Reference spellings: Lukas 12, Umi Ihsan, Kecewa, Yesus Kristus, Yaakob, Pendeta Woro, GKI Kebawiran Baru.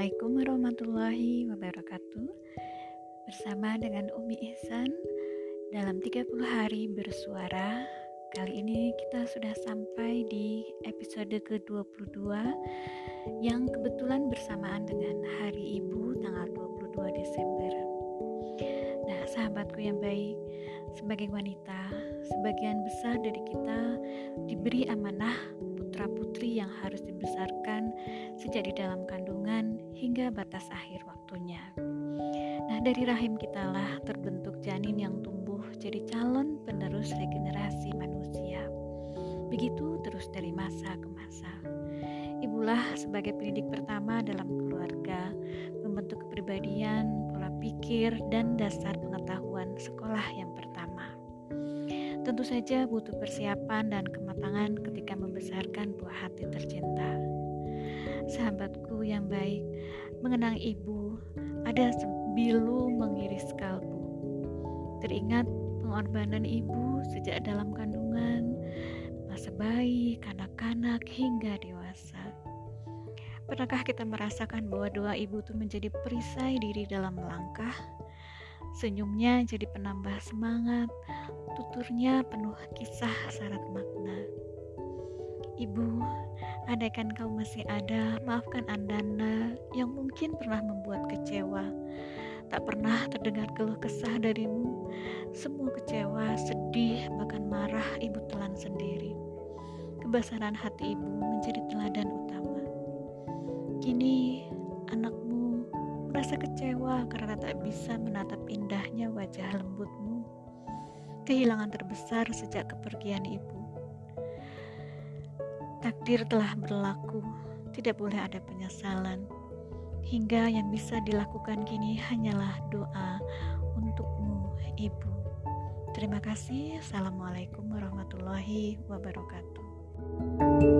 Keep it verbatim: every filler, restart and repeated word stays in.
Assalamualaikum warahmatullahi wabarakatuh. Bersama dengan Umi Ihsan dalam tiga puluh hari bersuara. Kali ini kita sudah sampai di episode ke dua puluh dua yang kebetulan bersamaan dengan Hari Ibu tanggal dua puluh dua Desember. Nah, sahabatku yang baik, sebagai wanita, sebagian besar dari kita diberi amanah putra-putri yang harus dibesarkan sejak di dalam kandungan hingga batas akhir waktunya. Nah, dari rahim kitalah terbentuk janin yang tumbuh jadi calon penerus regenerasi manusia. Begitu terus dari masa ke masa. Ibulah sebagai pendidik pertama dalam keluarga, membentuk kepribadian, pola pikir, dan dasar pengetahuan sekolah yang pertama. Tentu saja butuh persiapan dan kematangan ketika membesarkan buah hati tercinta. Sahabatku yang baik, mengenang ibu ada sembilu mengiris kalbu. Teringat pengorbanan ibu sejak dalam kandungan, masa bayi, kanak-kanak hingga dewasa. Pernahkah kita merasakan bahwa doa ibu itu menjadi perisai diri dalam melangkah? Senyumnya jadi penambah semangat, tuturnya penuh kisah syarat makna. Ibu, andaikan kau masih ada, maafkan Andana yang mungkin pernah membuat kecewa. Tak pernah terdengar keluh kesah darimu, semua kecewa, sedih, bahkan marah ibu telan sendiri. Kebesaran hati ibu menjadi teladan utama. Kini anakmu merasa kecewa karena tak bisa menatap indahnya wajah lembutmu, kehilangan terbesar sejak kepergian ibu. Takdir telah berlaku, tidak boleh ada penyesalan. Hingga yang bisa dilakukan kini hanyalah doa untukmu, ibu. Terima kasih. Assalamualaikum warahmatullahi wabarakatuh.